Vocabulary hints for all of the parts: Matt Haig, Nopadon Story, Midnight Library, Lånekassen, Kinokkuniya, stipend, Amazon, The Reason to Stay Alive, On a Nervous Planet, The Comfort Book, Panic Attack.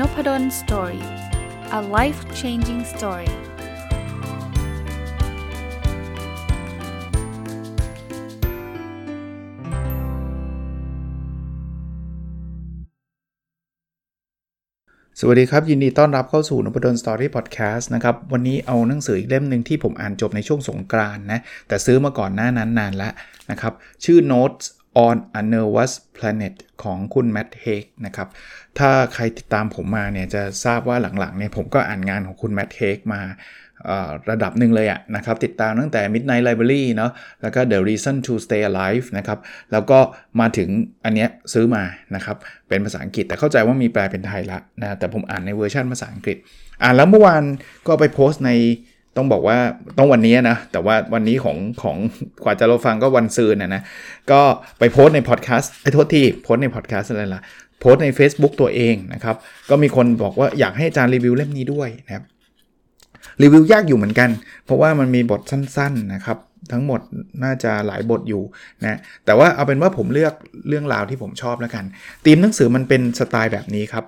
Nopadon Story. A life-changing story.สวัสดีครับยินดีต้อนรับเข้าสู่ Nopadon Story Podcast นะครับวันนี้เอาหนังสืออีกเล่มนึงที่ผมอ่านจบในช่วงสงกรานต์นะแต่ซื้อมาก่อนหน้านั้นนานแล้วนะครับชื่อ Notes On a Nervous Planet ของคุณ Matt Haig นะครับถ้าใครติดตามผมมาเนี่ยจะทราบว่าหลังๆเนี่ยผมก็อ่านงานของคุณ Matt Haig มาระดับหนึ่งเลยอะนะครับติดตามตั้งแต่ Midnight Library เนาะแล้วก็ The Reason to Stay Alive นะครับแล้วก็มาถึงอันเนี้ยซื้อมานะครับเป็นภาษาอังกฤษแต่เข้าใจว่ามีแปลเป็นไทยละนะแต่ผมอ่านในเวอร์ชันภาษาอังกฤษอ่านแล้วเมื่อวานก็ไปโพสต์ในต้องบอกว่าต้องวันนี้นะแต่ว่าวันนี้ของกว่าจะเราฟังก็วันซืนนะก็ไปโพสในพอดแคสต์โพสในพอดแคสต์อะไรล่ะโพสใน Facebook ตัวเองนะครับก็มีคนบอกว่าอยากให้อาจารย์รีวิวเล่มนี้ด้วยนะครับรีวิวยากอยู่เหมือนกันเพราะว่ามันมีบทสั้นๆนะครับทั้งหมดน่าจะหลายบทอยู่นะแต่ว่าเอาเป็นว่าผมเลือกเรื่องราวที่ผมชอบแล้วกันธีมหนังสือมันเป็นสไตล์แบบนี้ครับ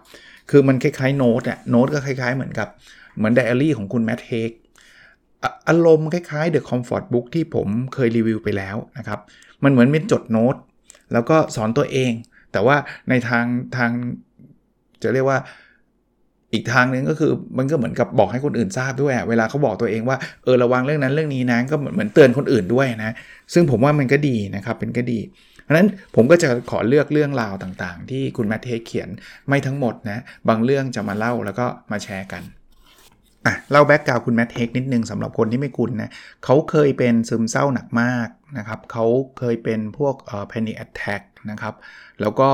คือมันคล้ายๆโน้ตอ่ะโน้ตก็คล้ายๆเหมือนไดอารี่ของคุณแมทเฮกอารมณ์คล้ายๆ The Comfort Book ที่ผมเคยรีวิวไปแล้วนะครับมันเหมือนเป็นจดโน้ตแล้วก็สอนตัวเองแต่ว่าในทางจะเรียกว่าอีกทางนึงก็คือมันก็เหมือนกับบอกให้คนอื่นทราบด้วยเวลาเขาบอกตัวเองว่าระวังเรื่องนั้นเรื่องนี้นะก็เหมือนเตือนคนอื่นด้วยนะซึ่งผมว่ามันก็ดีนะครับเป็นก็ดีเพราะฉะนั้นผมก็จะขอเลือกเรื่องราวต่างๆที่คุณแมทเฮกเขียนไม่ทั้งหมดนะบางเรื่องจะมาเล่าแล้วก็มาแชร์กันเล่าแบ็คกราวด์คุณแมทเฮกนิดนึงสำหรับคนที่ไม่คุ้นนะเขาเคยเป็นซึมเศร้าหนักมากนะครับเขาเคยเป็นพวกpanic attack นะครับแล้วก็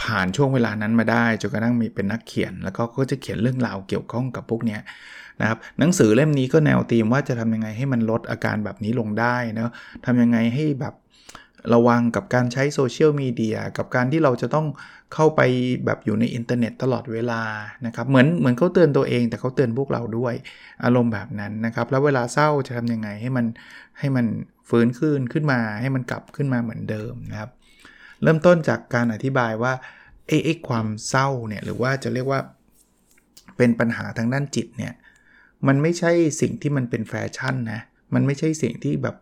ผ่านช่วงเวลานั้นมาได้จนกระทั่งมีเป็นนักเขียนแล้วก็เขาจะเขียนเรื่องราวเกี่ยวข้องกับพวกเนี้ยนะครับหนังสือเล่มนี้ก็แนวธีมว่าจะทำยังไงให้มันลดอาการแบบนี้ลงได้นะทำยังไงให้แบบระวังกับการใช้โซเชียลมีเดียกับการที่เราจะต้องเข้าไปแบบอยู่ในอินเทอร์เน็ตตลอดเวลานะครับเหมือนเขาเตือนตัวเองแต่เขาเตือนพวกเราด้วยอารมณ์แบบนั้นนะครับแล้วเวลาเศร้าจะทำยังไงให้มันฟื้นขึ้นมาให้มันกลับขึ้นมาเหมือนเดิมนะครับเริ่มต้นจากการอธิบายว่าไอ้ความเศร้าเนี่ยหรือว่าจะเรียกว่าเป็นปัญหาทางด้านจิตเนี่ยมันไม่ใช่สิ่งที่มันเป็นแฟชั่นนะมันไม่ใช่สิ่งที่แบบ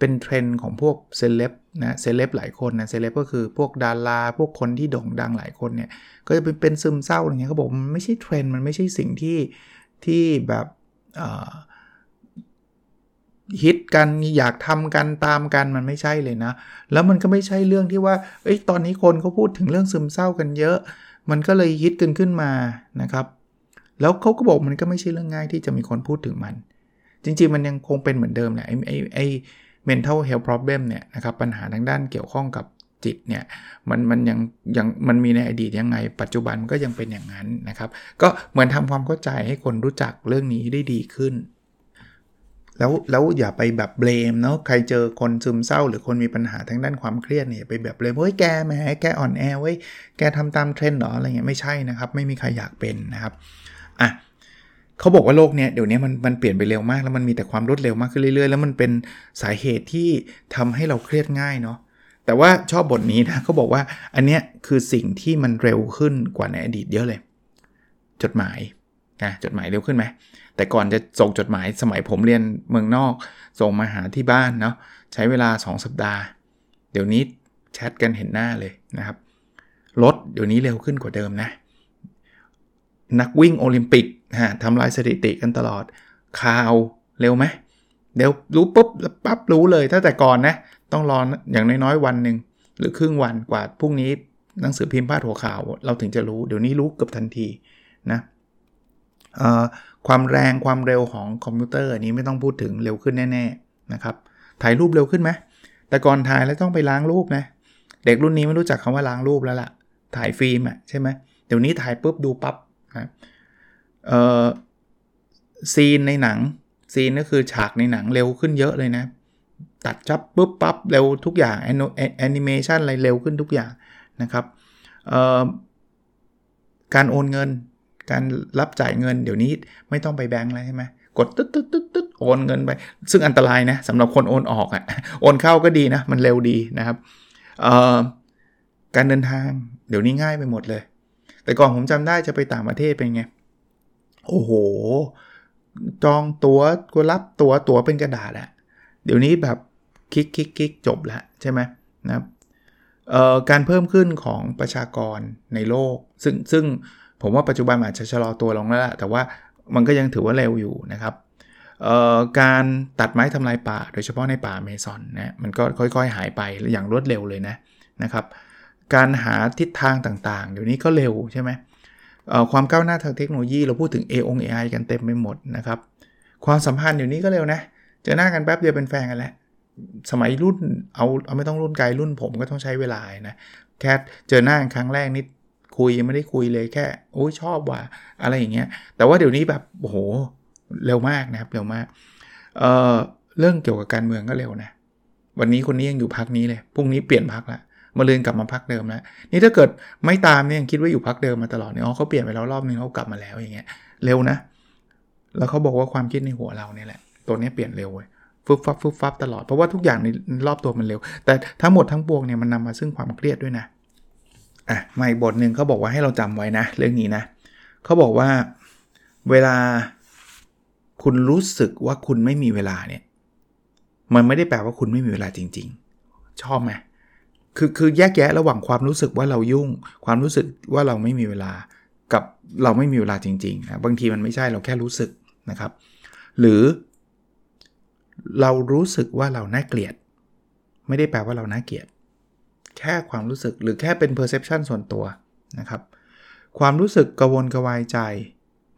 เป็นเทรนด์ของพวกเซเลบนะเซเลบหลายคนนะเซเลบก็คือพวกดาราพวกคนที่โด่งดังหลายคนเนี่ยก็จะเป็นซึมเศร้าอะไรเงี้ยเขาบอกมันไม่ใช่เทรนด์มันไม่ใช่สิ่งที่แบบฮิตกันอยากทำกันตามกันมันไม่ใช่เลยนะแล้วมันก็ไม่ใช่เรื่องที่ว่าตอนนี้คนเขาพูดถึงเรื่องซึมเศร้ากันเยอะมันก็เลยฮิตกันขึ้นมานะครับแล้วเขาก็บอกมันก็ไม่ใช่เรื่องง่ายที่จะมีคนพูดถึงมันจริงๆมันยังคงเป็นเหมือนเดิมแหละไอ้ mental health problem เนี่ยนะครับปัญหาทางด้านเกี่ยวข้องกับจิตเนี่ยมันยังมันมีในอดีตยังไงปัจจุบันก็ยังเป็นอย่างนั้นนะครับก็เหมือนทำความเข้าใจให้คนรู้จักเรื่องนี้ได้ดีขึ้นแล้วอย่าไปแบบเบลมเนาะใครเจอคนซึมเศร้าหรือคนมีปัญหาทางด้านความเครียดเนี่ยไปแบบเบลมเฮ้ยแกแหมแกอ่อนแอเว้ยแกทำตามเทรนด์หรออะไรเงี้ยไม่ใช่นะครับไม่มีใครอยากเป็นนะครับอ่ะเขาบอกว่าโลกเนี่ยเดี๋ยวนี้มันเปลี่ยนไปเร็วมากแล้วมันมีแต่ความรวดเร็วมากขึ้นเรื่อยๆแล้วมันเป็นสาเหตุที่ทำให้เราเครียดง่ายเนาะแต่ว่าชอบบทนี้นะเขาบอกว่าอันเนี้ยคือสิ่งที่มันเร็วขึ้นกว่าในอดีตเยอะเลยจดหมายเร็วขึ้นไหมแต่ก่อนจะส่งจดหมายสมัยผมเรียนเมืองนอกส่งมาหาที่บ้านเนาะใช้เวลา2 สัปดาห์เดี๋ยวนี้แชทกันเห็นหน้าเลยนะครับรถเดี๋ยวนี้เร็วขึ้นกว่าเดิมนะนักวิ่งโอลิมปิกทำลายสถิติกันตลอดข่าวเร็วไหมเดี๋ยวรู้ปุ๊บแล้วปั๊บรู้เลยถ้าแต่ก่อนนะต้องรออย่างน้อยๆวันนึงหรือครึ่งวันกว่าพรุ่งนี้หนังสือพิมพ์พาดหัวข่าวเราถึงจะรู้เดี๋ยวนี้รู้เกือบทันทีนะความแรงความเร็วของคอมพิวเตอร์อันนี้ไม่ต้องพูดถึงเร็วขึ้นแน่ๆนะครับถ่ายรูปเร็วขึ้นไหมแต่ก่อนถ่ายแล้วต้องไปล้างรูปนะเด็กรุ่นนี้ไม่รู้จักคำว่าล้างรูปแล้วล่ะถ่ายฟิล์มอ่ะใช่ไหมเดี๋ยวนี้ถ่ายปุ๊บดูปั๊บนะซีนในหนังซีนก็คือฉากในหนังเร็วขึ้นเยอะเลยนะตัดจับปุ๊บปั๊บเร็วทุกอย่างแอนิเมชันอะไรเร็วขึ้นทุกอย่างนะครับการโอนเงินการรับจ่ายเงินเดี๋ยวนี้ไม่ต้องไปแบงค์แล้วใช่ไหมกดตึ๊ดๆๆโอนเงินไปซึ่งอันตรายนะสำหรับคนโอนออกอ่ะโอนเข้าก็ดีนะมันเร็วดีนะครับการเดินทางเดี๋ยวนี้ง่ายไปหมดเลย แต่ก่อนผมจำได้จะไปต่างประเทศเป็นไงโอ้โหจองตั๋วกูรับตั๋วเป็นกระดาษอะเดี๋ยวนี้แบบคลิกจบละใช่ไหมนะครับการเพิ่มขึ้นของประชากรในโลกซึ่งผมว่าปัจจุบันอาจจะชะลอตัวลงแล้วล่ะแต่ว่ามันก็ยังถือว่าเร็วอยู่นะครับการตัดไม้ทำลายป่าโดยเฉพาะในป่าอเมซอนนะมันก็ค่อยๆหายไปอย่างรวดเร็วเลยนะครับการหาทิศทางต่างๆเดี๋ยวนี้ก็เร็วใช่ไหมความก้าวหน้าทางเทคโนโลยีเราพูดถึง AI กันเต็มไปหมดนะครับความสัมพันธ์เดี๋ยวนี้ก็เร็วนะเจอหน้ากันแป๊บเดียวเป็นแฟนกันแล้วสมัยรุ่นเอาไม่ต้องรุ่นไกลรุ่นผมก็ต้องใช้เวลานะแค่เจอหน้าครั้งแรกนิดคุยยังไม่ได้คุยเลยแค่โอ้ยชอบว่ะอะไรอย่างเงี้ยแต่ว่าเดี๋ยวนี้แบบโอ้โหเร็วมากนะครับเร็วมากเรื่องเกี่ยวกับการเมืองก็เร็วนะวันนี้คนนี้ยังอยู่พรรคนี้เลยพรุ่งนี้เปลี่ยนพรรคละมะเรือนกลับมาพรรคเดิมแล้วนี่ถ้าเกิดไม่ตามเนี่ยคิดว่าอยู่พรรคเดิมมาตลอดเนี่ยอ๋อเขาเปลี่ยนไปแล้วรอบนึงเขากลับมาแล้วอย่างเงี้ยเร็วนะแล้วเขาบอกว่าความคิดในหัวเราเนี่ยแหละตัวนี้เปลี่ยนเร็วเลยฟึบฟับตลอดเพราะว่าทุกอย่างในรอบตัวมันเร็วแต่ทั้งหมดทั้งปวงเนี่ยมันนำมาซึ่งความเครียดด้วยนะอ่ะมาอีกบทนึงเขาบอกว่าให้เราจำไว้นะเรื่องนี้นะเขาบอกว่าเวลาคุณรู้สึกว่าคุณไม่มีเวลาเนี่ยมันไม่ได้แปลว่าคุณไม่มีเวลาจริงๆชอบไหมคือแยกแยะระหว่างความรู้สึกว่าเรายุ่งความรู้สึกว่าเราไม่มีเวลากับเราไม่มีเวลาจริงๆนะบางทีมันไม่ใช่เราแค่รู้สึกนะครับหรือเรารู้สึกว่าเราน่าเกลียดไม่ได้แปลว่าเราน่าเกลียดแค่ความรู้สึกหรือแค่เป็น perception ส่วนตัวนะครับความรู้สึกกังวลกวายใจ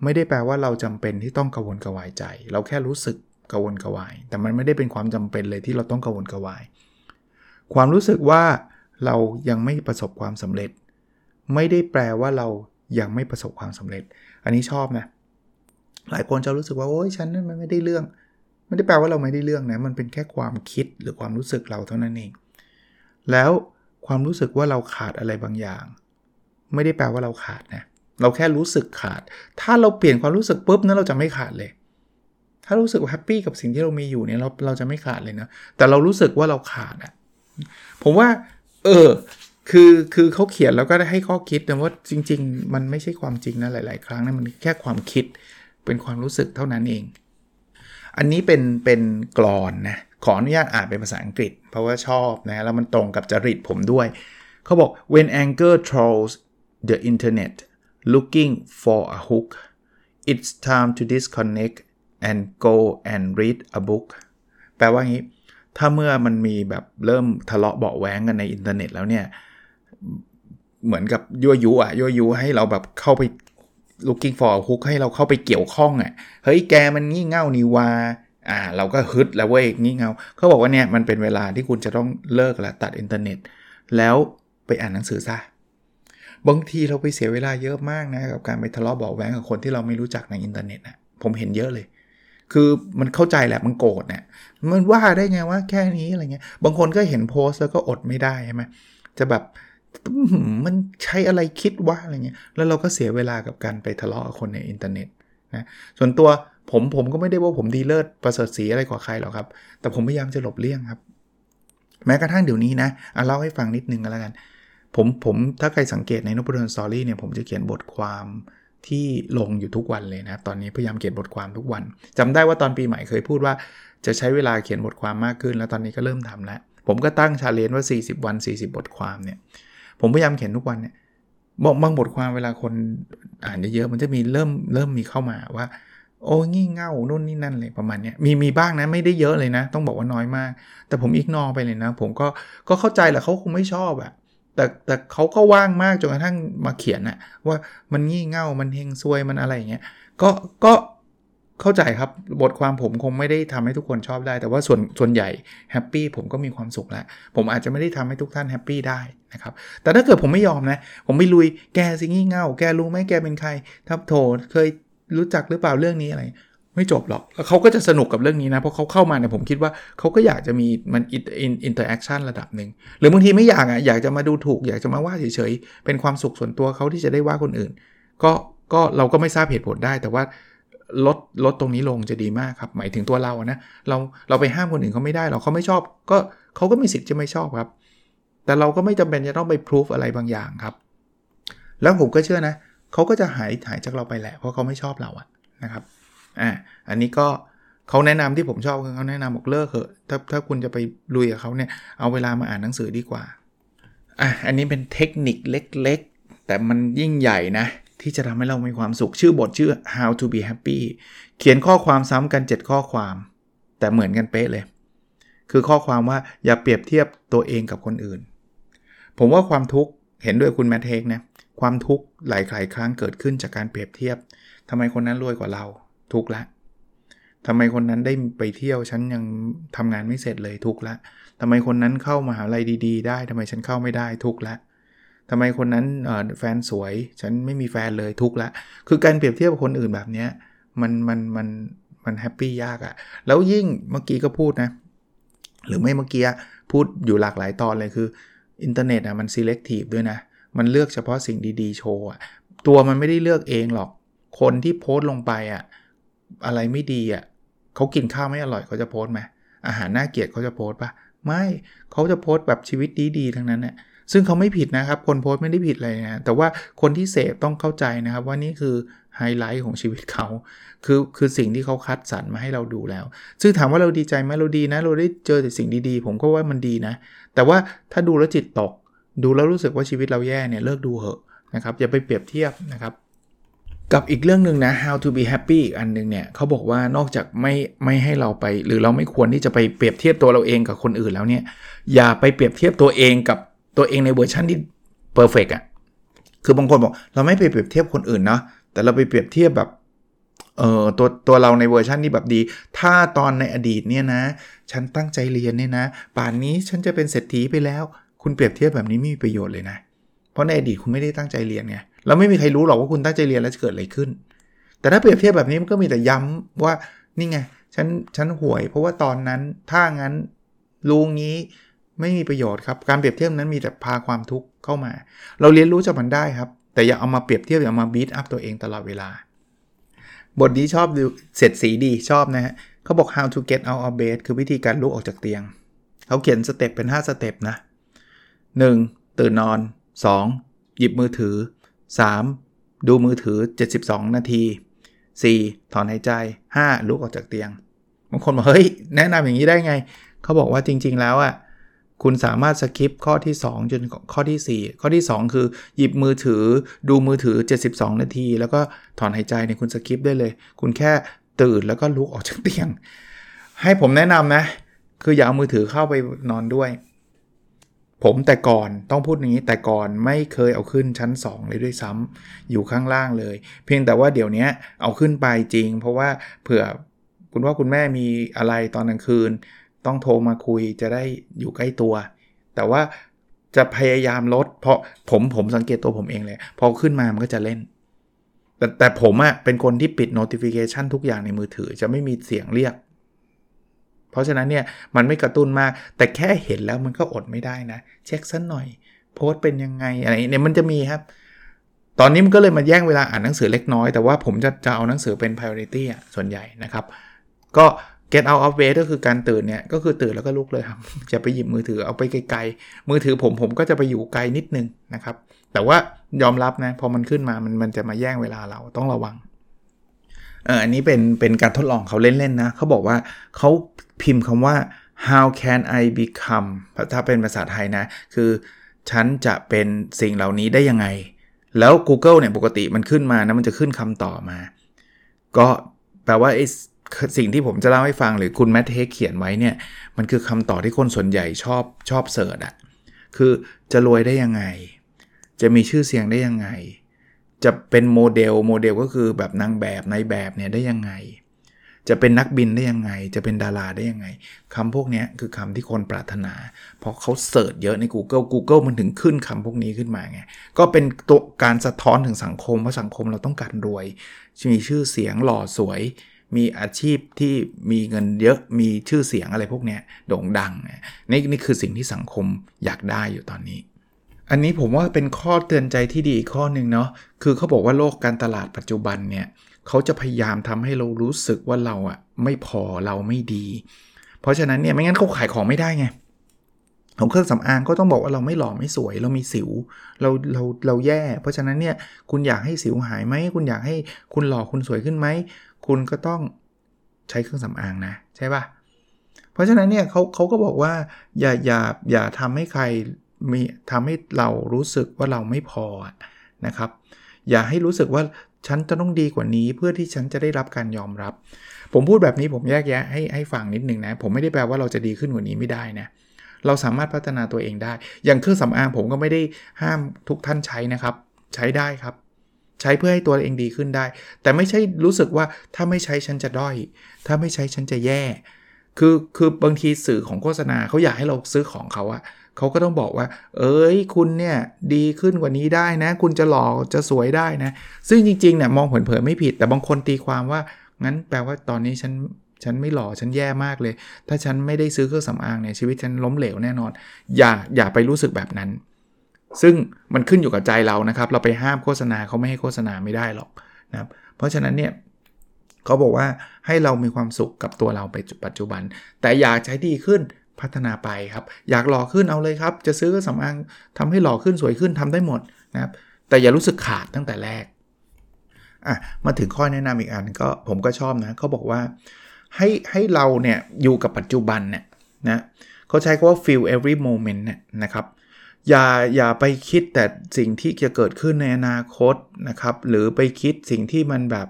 ไม่ได้แปลว่าเราจำเป็นที่ต้องกังวลกวายใจเราแค่รู้สึกกังวลกวายแต่มันไม่ได้เป็นความจำเป็นเลยที่เราต้องกังวลกวายความรู้สึกว่าเรายังไม่ประสบความสำเร็จไม่ได้แปลว่าเรายังไม่ประสบความสำเร็จอันนี้ชอบนะหลายคนจะรู้สึกว่าโอ๊ยฉันนั่นมันไม่ได้เรื่องไม่ได้แปลว่าเราไม่ได้เรื่องนะมันเป็นแค่ความคิดหรือความรู้สึกเราเท่านั้นเองแล้วความรู้สึกว่าเราขาดอะไรบางอย่างไม่ได้แปลว่าเราขาดนะเราแค่รู้สึกขาดถ้าเราเปลี่ยนความรู้สึกปุ๊บนั้นเราจะไม่ขาดเลยถ้ารู้สึกแฮปปี้กับสิ่งที่เรามีอยู่เนี่ยเราจะไม่ขาดเลยนะแต่เรารู้สึกว่าเราขาดอ่ะผมว่าคือเขาเขียนแล้วก็ได้ให้ข้อคิดนะว่าจริงๆมันไม่ใช่ความจริงนะหลายๆครั้งนะมันแค่ความคิดเป็นความรู้สึกเท่านั้นเองอันนี้เป็นกลอนนะขออนุญาตอ่านเป็นภาษาอังกฤษเพราะว่าชอบนะแล้วมันตรงกับจริตผมด้วยเขาบอก when anger trolls the internet looking for a hook it's time to disconnect and go and read a book แปลว่างี้ถ้าเมื่อมันมีแบบเริ่มทะเลาะเบาะแว้งกันในอินเทอร์เน็ตแล้วเนี่ยเหมือนกับยั่วยุให้เราแบบเข้าไป looking for a hook ให้เราเข้าไปเกี่ยวข้องอ่ะเฮ้ยแกมันงี่เง่านี่ว่าเราก็ฮึดแล้วเว้ยงี่เง่าเขาบอกว่าเนี่ยมันเป็นเวลาที่คุณจะต้องเลิกละตัดอินเทอร์เน็ตแล้วไปอ่านหนังสือซะบางทีเราไปเสียเวลาเยอะมากนะกับการไปทะเลาะเบาะแว้งกับคนที่เราไม่รู้จักในอินเทอร์เน็ตนะผมเห็นเยอะเลยคือมันเข้าใจแหละมันโกรธเนี่ยมันว่าได้ไงว่าแค่นี้อะไรเงี้ยบางคนก็เห็นโพสแล้วก็อดไม่ได้ใช่ไหมจะแบบมันใช้อะไรคิดว่าอะไรเงี้ยแล้วเราก็เสียเวลากับการไปทะเลาะกับคนในอินเทอร์เน็ตนะส่วนตัวผมก็ไม่ได้ว่าผมดีเลิศประเสริฐศรีอะไรกว่าใครหรอกครับแต่ผมพยายามจะหลบเลี่ยงครับแม้กระทั่งเดี๋ยวนี้นะเล่าให้ฟังนิดนึงก็แล้วกันผมถ้าใครสังเกตใน Nopadon Story เนี่ยผมจะเขียนบทความที่ลงอยู่ทุกวันเลยนะตอนนี้พยายามเขียนบทความทุกวันจำได้ว่าตอนปีใหม่เคยพูดว่าจะใช้เวลาเขียนบทความมากขึ้นแล้วตอนนี้ก็เริ่มทำแล้วผมก็ตั้ง challenge ว่า40วัน40บทความเนี่ยผมพยายามเขียนทุกวันเนี่ยบางบทความเวลาคนอ่านเยอะๆมันจะมีเริ่มมีเข้ามาว่าโอ้งี่เง่านู่นนี่นั่นเลยประมาณเนี้ยมีบ้างนะไม่ได้เยอะเลยนะต้องบอกว่าน้อยมากแต่ผมอิกนอร์ไปเลยนะผมก็เข้าใจแหละเขาคงไม่ชอบอะแต่เขาก็ว่างมากจนกระทั่งมาเขียนนะว่ามันงี่เง่ามันเฮงซวยมันอะไรอย่างเงี้ยก็เข้าใจครับบทความผมคงไม่ได้ทำให้ทุกคนชอบได้แต่ว่าส่วนใหญ่แฮปปี้ผมก็มีความสุขแล้วผมอาจจะไม่ได้ทำให้ทุกท่านแฮปปี้ได้นะครับแต่ถ้าเกิดผมไม่ยอมนะผมไม่ลุยแกสิงี่เง่าแกรู้ไหมแกเป็นใครทับโถเคยรู้จักหรือเปล่าเรื่องนี้อะไรไม่จบหรอกแล้วเขาก็จะสนุกกับเรื่องนี้นะเพราะเขาเข้ามาเนี่ยผมคิดว่าเขาก็อยากจะมีมันอินเตอร์แอคชั่นระดับหนึ่งหรือบางทีไม่อยากอยากจะมาดูถูกอยากจะมาว่าเฉยๆเป็นความสุขส่วนตัวเขาที่จะได้ว่าคนอื่นก็เราก็ไม่ทราบเหตุผลได้แต่ว่าลดตรงนี้ลงจะดีมากครับหมายถึงตัวเรานะเราไปห้ามคนอื่นเขาไม่ได้หรอกเขาไม่ชอบก็เขาก็มีสิทธิ์จะไม่ชอบครับแต่เราก็ไม่จำเป็นจะต้องไปพิสูจอะไรบางอย่างครับ แล้วผมก็เชื่อนะเขาก็จะหายจากเราไปแหละเพราะเขาไม่ชอบเราอะนะครับอันนี้ก็เขาแนะนำที่ผมชอบคือเขาแนะนำบอกเลิกเถอะถ้าคุณจะไปลุยกับเขาเนี่ยเอาเวลามาอ่านหนังสือดีกว่าอันนี้เป็นเทคนิคเล็กๆแต่มันยิ่งใหญ่นะที่จะทำให้เรามีความสุขชื่อบทชื่อ How to be happy เขียนข้อความซ้ำกัน7ข้อความแต่เหมือนกันเป๊ะเลยคือข้อความว่าอย่าเปรียบเทียบตัวเองกับคนอื่นผมว่าความทุกข์เห็นด้วยคุณ Matt Haig นะความทุกข์หลายๆครั้งเกิดขึ้นจากการเปรียบเทียบทำไมคนนั้นรวยกว่าเราทุกข์ละทำไมคนนั้นได้ไปเที่ยวฉันยังทำงานไม่เสร็จเลยทุกข์ละทำไมคนนั้นเข้ามหาวิทยาลัยดีๆได้ทำไมฉันเข้าไม่ได้ทุกข์ละทำไมคนนั้นแฟนสวยฉันไม่มีแฟนเลยทุกข์ละคือการเปรียบเทียบกับคนอื่นแบบนี้มันแฮปปี้ยากอะแล้วยิ่งเมื่อกี้ก็พูดนะหรือไม่เมื่อกี้พูดอยู่หลากหลายตอนเลยคืออินเทอร์เน็ตอะมัน selective ด้วยนะมันเลือกเฉพาะสิ่งดีๆโชว์อะตัวมันไม่ได้เลือกเองหรอกคนที่โพสต์ลงไปอะอะไรไม่ดีอะเขากินข้าวไม่อร่อยเขาจะโพสต์ไหมอาหารน่าเกลียดเขาจะโพสต์ปะไม่เขาจะโพสต์แบบชีวิตดีๆทั้งนั้นน่ะซึ่งเขาไม่ผิดนะครับคนโพสต์ไม่ได้ผิดอะไรนะแต่ว่าคนที่เสพต้องเข้าใจนะครับว่านี่คือไฮไลท์ของชีวิตเขาคือสิ่งที่เขาคัดสรรมาให้เราดูแล้วซึ่งถามว่าเราดีใจไหมเราดีนะเราได้เจอแต่สิ่งดีๆผมก็ว่ามันดีนะแต่ว่าถ้าดูแล้วจิตตกดูแล้วรู้สึกว่าชีวิตเราแย่เนี่ยเลิกดูเหอะนะครับอย่าไปเปรียบเทียบนะครับกับอีกเรื่องนึงนะ How to be happy อีกอันนึงเนี่ยเขาบอกว่านอกจากไม่ให้เราไปหรือเราไม่ควรที่จะไปเปรียบเทียบตัวเราเองกับคนอื่นแล้วเนี่ยอย่าไปเปรียบเทียบตัวเองกับตัวเองในเวอร์ชันที่เพอร์เฟกต์อ่ะคือบางคนบอกเราไม่ไปเปรียบเทียบคนอื่นเนาะแต่เราไปเปรียบเทียบแบบตัวเราในเวอร์ชันที่แบบดีถ้าตอนในอดีตเนี่ยนะฉันตั้งใจเรียนเนี่ยนะป่านนี้ฉันจะเป็นเศรษฐีไปแล้วคุณเปรียบเทียบแบบนี้ไม่มีประโยชน์เลยนะเพราะในอดีตคุณไม่ได้ตั้งใจเรียนไงแล้วไม่มีใครรู้หรอกว่าคุณตั้งใจเรียนแล้วจะเกิดอะไรขึ้นแต่ถ้าเปรียบเทียบแบบนี้มันก็มีแต่ย้ำว่านี่ไงฉันห่วยเพราะว่าตอนนั้นถ้างั้นรู้งี้ไม่มีประโยชน์ครับการเปรียบเทียบนั้นมีแต่พาความทุกข์เข้ามาเราเรียนรู้จากมันได้ครับแต่อย่าเอามาเปรียบเทียบอย่ามาบีทอัพตัวเองตลอดเวลาบทนี้ชอบเสร็จสีดีชอบนะฮะเขาบอก how to get out of bed คือวิธีการลุกออกจากเตียงเขาเขียนสเต็ปเป็น5สเต็ปนะ1ตื่นนอน2หยิบมือถือ3ดูมือถือ72นาที4ถอนหายใจ5ลุกออกจากเตียงบางคนบอกเฮ้ยแนะนำอย่างนี้ได้ไงเขาบอกว่าจริงๆแล้วอ่ะคุณสามารถสกิปข้อที่2จนข้อที่4ข้อที่2คือหยิบมือถือดูมือถือ72นาทีแล้วก็ถอนหายใจเนี่ยคุณสกิปได้เลยคุณแค่ตื่นแล้วก็ลุกออกจากเตียงให้ผมแนะนำนะคืออย่าเอามือถือเข้าไปนอนด้วยผมแต่ก่อนต้องพูดอย่างนี้แต่ก่อนไม่เคยเอาขึ้นชั้น2เลยด้วยซ้ำอยู่ข้างล่างเลยเพียงแต่ว่าเดี๋ยวนี้เอาขึ้นไปจริงเพราะว่าเผื่อคุณว่าคุณแม่มีอะไรตอนกลางคืนต้องโทรมาคุยจะได้อยู่ใกล้ตัวแต่ว่าจะพยายามลดเพราะผมสังเกตตัวผมเองเลยพอขึ้นมามันก็จะเล่นแต่ผมอะเป็นคนที่ปิด notification ทุกอย่างในมือถือจะไม่มีเสียงเรียกเพราะฉะนั้นเนี่ยมันไม่กระตุ้นมากแต่แค่เห็นแล้วมันก็อดไม่ได้นะเช็คสักหน่อยโพสต์เป็นยังไงอะไรเนี่ยมันจะมีครับตอนนี้มันก็เลยมาแย่งเวลาอ่านหนังสือเล็กน้อยแต่ว่าผมจะเอาหนังสือเป็น priority อะส่วนใหญ่นะครับก็get out of bed ก็คือการตื่นเนี่ยก็คือตื่นแล้วก็ลุกเลยครับจะไปหยิบมือถือเอาไปไกลๆมือถือผมก็จะไปอยู่ไกลนิดนึงนะครับแต่ว่ายอมรับนะพอมันขึ้นมามันจะมาแย่งเวลาเราต้องระวังอันนี้เป็นการทดลองเขาเล่นๆนะเขาบอกว่าเขาพิมพ์คำว่า how can I become ถ้าเป็นภาษาไทยนะคือฉันจะเป็นสิ่งเหล่านี้ได้ยังไงแล้ว Google เนี่ยปกติมันขึ้นมานะมันจะขึ้นคำต่อมาก็แปลว่าไอ้สิ่งที่ผมจะเล่าให้ฟังหรือคุณแมทเฮกเขียนไว้เนี่ยมันคือคำตอบที่คนส่วนใหญ่ชอบเสิร์ชอ่ะคือจะรวยได้ยังไงจะมีชื่อเสียงได้ยังไงจะเป็นโมเดลก็คือแบบนางแบบนายแบบเนี่ยได้ยังไงจะเป็นนักบินได้ยังไงจะเป็นดาราได้ยังไงคำพวกนี้คือคำที่คนปรารถนาเพราะเขาเสิร์ชเยอะใน Google มันถึงขึ้นคำพวกนี้ขึ้นมาไงก็เป็นตัวการสะท้อนถึงสังคมว่าสังคมเราต้องการรวยมีชื่อเสียงหล่อสวยมีอาชีพที่มีเงินเยอะมีชื่อเสียงอะไรพวกนี้โด่งดังนี่คือสิ่งที่สังคมอยากได้อยู่ตอนนี้อันนี้ผมว่าเป็นข้อเตือนใจที่ดีอีกข้อนึงเนาะคือเขาบอกว่าโลกการตลาดปัจจุบันเนี่ยเขาจะพยายามทำให้เรารู้สึกว่าเราอ่ะไม่พอเราไม่ดีเพราะฉะนั้นเนี่ยไม่งั้นเขาขายของไม่ได้ไง ของเครื่องสำอางก็ต้องบอกว่าเราไม่หล่อไม่สวยเรามีสิวเราแย่เพราะฉะนั้นเนี่ยคุณอยากให้สิวหายไหมคุณอยากให้คุณหล่อคุณสวยขึ้นไหมคุณก็ต้องใช้เครื่องสำอางนะใช่ป่ะเพราะฉะนั้นเนี่ยเขาก็บอกว่าอย่าทำให้ใครมีทำให้เรารู้สึกว่าเราไม่พอนะครับอย่าให้รู้สึกว่าฉันจะต้องดีกว่านี้เพื่อที่ฉันจะได้รับการยอมรับผมพูดแบบนี้ผมแยกแยะให้ฟังนิดนึงนะผมไม่ได้แปลว่าเราจะดีขึ้นกว่านี้ไม่ได้นะเราสามารถพัฒนาตัวเองได้อย่างเครื่องสำอางผมก็ไม่ได้ห้ามทุกท่านใช้นะครับใช้ได้ครับใช้เพื่อให้ตัวเองดีขึ้นได้แต่ไม่ใช่รู้สึกว่าถ้าไม่ใช้ฉันจะด้อยถ้าไม่ใช้ฉันจะแย่คือบางทีสื่อของโฆษณาเขาอยากให้เราซื้อของเขาอะเขาก็ต้องบอกว่าเอ้ยคุณเนี่ยดีขึ้นกว่านี้ได้นะคุณจะหล่อจะสวยได้นะซึ่งจริงๆเนี่ยมองเผินๆไม่ผิดแต่บางคนตีความว่างั้นแปลว่าตอนนี้ฉันไม่หล่อฉันแย่มากเลยถ้าฉันไม่ได้ซื้อเครื่องสำอางเนี่ยชีวิตฉันล้มเหลวแน่นอนอย่าไปรู้สึกแบบนั้นซึ่งมันขึ้นอยู่กับใจเรานะครับเราไปห้ามโฆษณาเขาไม่ให้โฆษณาไม่ได้หรอกนะครับเพราะฉะนั้นเนี่ยเขาบอกว่าให้เรามีความสุขกับตัวเราไปปัจจุบันแต่อยากใช้ดีขึ้นพัฒนาไปครับอยากหล่อขึ้นเอาเลยครับจะซื้อเครื่องสำอางทำให้หล่อขึ้นสวยขึ้นทำได้หมดนะครับแต่อย่ารู้สึกขาดตั้งแต่แรกมาถึงข้อแนะนำอีกอันก็ผมก็ชอบนะเขาบอกว่าให้เราเนี่ยอยู่กับปัจจุบันเนี่ยนะเขาใช้คำว่า feel every moment เนี่ยนะครับอย่าไปคิดแต่สิ่งที่จะเกิดขึ้นในอนาคตนะครับหรือไปคิดสิ่งที่มันแบบ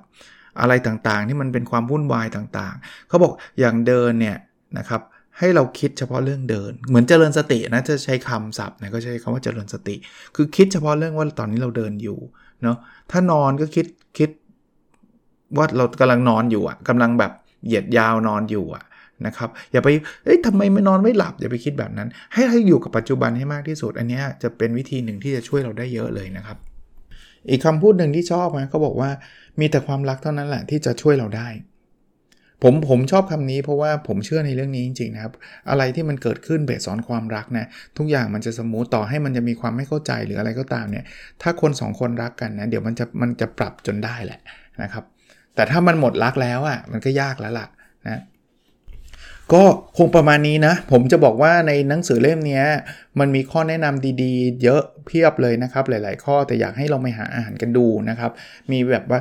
อะไรต่างๆที่มันเป็นความวุ่นวายต่างๆเขาบอกอย่างเดินเนี่ยนะครับให้เราคิดเฉพาะเรื่องเดินเหมือนเจริญสตินะจะใช้คำศัพท์นะก็ใช้คำว่าเจริญสติคือคิดเฉพาะเรื่องว่าตอนนี้เราเดินอยู่เนาะถ้านอนก็คิดว่าเรากำลังนอนอยู่อะกำลังแบบเหยียดยาวนอนอยู่อะนะครับอย่าไปทำไมไม่นอนไม่หลับอย่าไปคิดแบบนั้นให้อยู่กับปัจจุบันให้มากที่สุดอันนี้จะเป็นวิธีหนึ่งที่จะช่วยเราได้เยอะเลยนะครับอีกคำพูดหนึ่งที่ชอบนะเขาบอกว่ามีแต่ความรักเท่านั้นแหละที่จะช่วยเราได้ผมชอบคำนี้เพราะว่าผมเชื่อในเรื่องนี้จริงๆนะครับอะไรที่มันเกิดขึ้นเบสออนความรักนะทุกอย่างมันจะสมูทต่อให้มันจะมีความไม่เข้าใจหรืออะไรก็ตามเนี่ยถ้าคนสองคนรักกันนะเดี๋ยวมันจะปรับจนได้แหละนะครับแต่ถ้ามันหมดรักแล้วอ่ะมันก็ยากแล้วล่ะนะก็คงประมาณนี้นะผมจะบอกว่าในหนังสือเล่มนี้มันมีข้อแนะนำดีๆเยอะเพียบเลยนะครับหลายๆข้อแต่อยากให้เราไปหาอ่านกันดูนะครับมีแบบว่า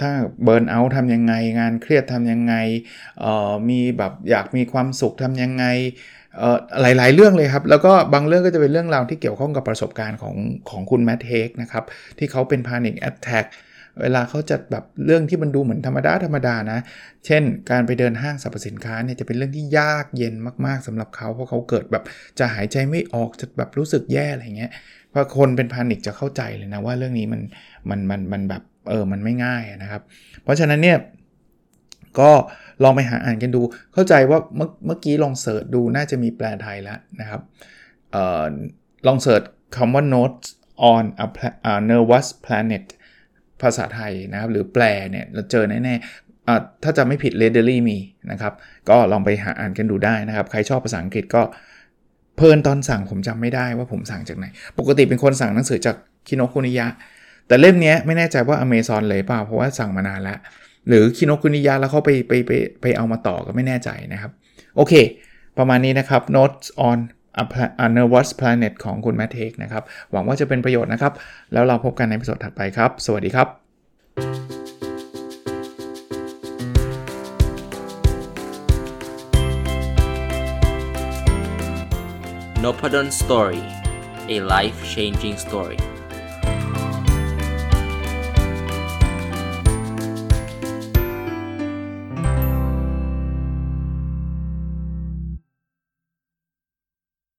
ถ้าเบิร์นเอาท์ทำยังไงงานเครียดทำยังไงมีแบบอยากมีความสุขทำยังไงหลายๆเรื่องเลยครับแล้วก็บางเรื่องก็จะเป็นเรื่องราวที่เกี่ยวข้องกับประสบการณ์ของคุณMatt Haigนะครับที่เขาเป็น Panic Attackเวลาเขาจัดแบบเรื่องที่มันดูเหมือนธรรมดานะเช่นการไปเดินห้างสรรพสินค้าเนี่ยจะเป็นเรื่องที่ยากเย็นมากๆสำหรับเขาเพราะเขาเกิดแบบจะหายใจไม่ออกจะแบบรู้สึกแย่อะไรเงี้ยพอคนเป็นแพนิคจะเข้าใจเลยนะว่าเรื่องนี้มันแบบมันไม่ง่ายนะครับเพราะฉะนั้นเนี่ยก็ลองไปหาอ่านกันดูเข้าใจว่าเมื่อกี้ลองเสิร์ชดูน่าจะมีแปลไทยแล้วนะครับลองเสิร์ชคำว่า notes on a nervous planetภาษาไทยนะครับหรือแปลเนี่ยเราเจอแน่ๆถ้าจะไม่ผิด Readerly มีนะครับก็ลองไปหาอ่านกันดูได้นะครับใครชอบภาษาอังกฤษก็เพลินตอนสั่งผมจำไม่ได้ว่าผมสั่งจากไหนปกติเป็นคนสั่งหนังสือจากคิโนคุนิยะแต่เล่มนี้ไม่แน่ใจว่า Amazon เลยเปล่าเพราะว่าสั่งมานานแล้วหรือคิโนคุนิยะแล้วเขาไปเอามาต่อก็ไม่แน่ใจนะครับโอเคประมาณนี้นะครับ Notes on a Nervous Planet ของคุณ Matt Haig นะครับหวังว่าจะเป็นประโยชน์นะครับแล้วเราพบกันในตอนถัดไปครับสวัสดีครับ Nopadon Story A Life Changing Story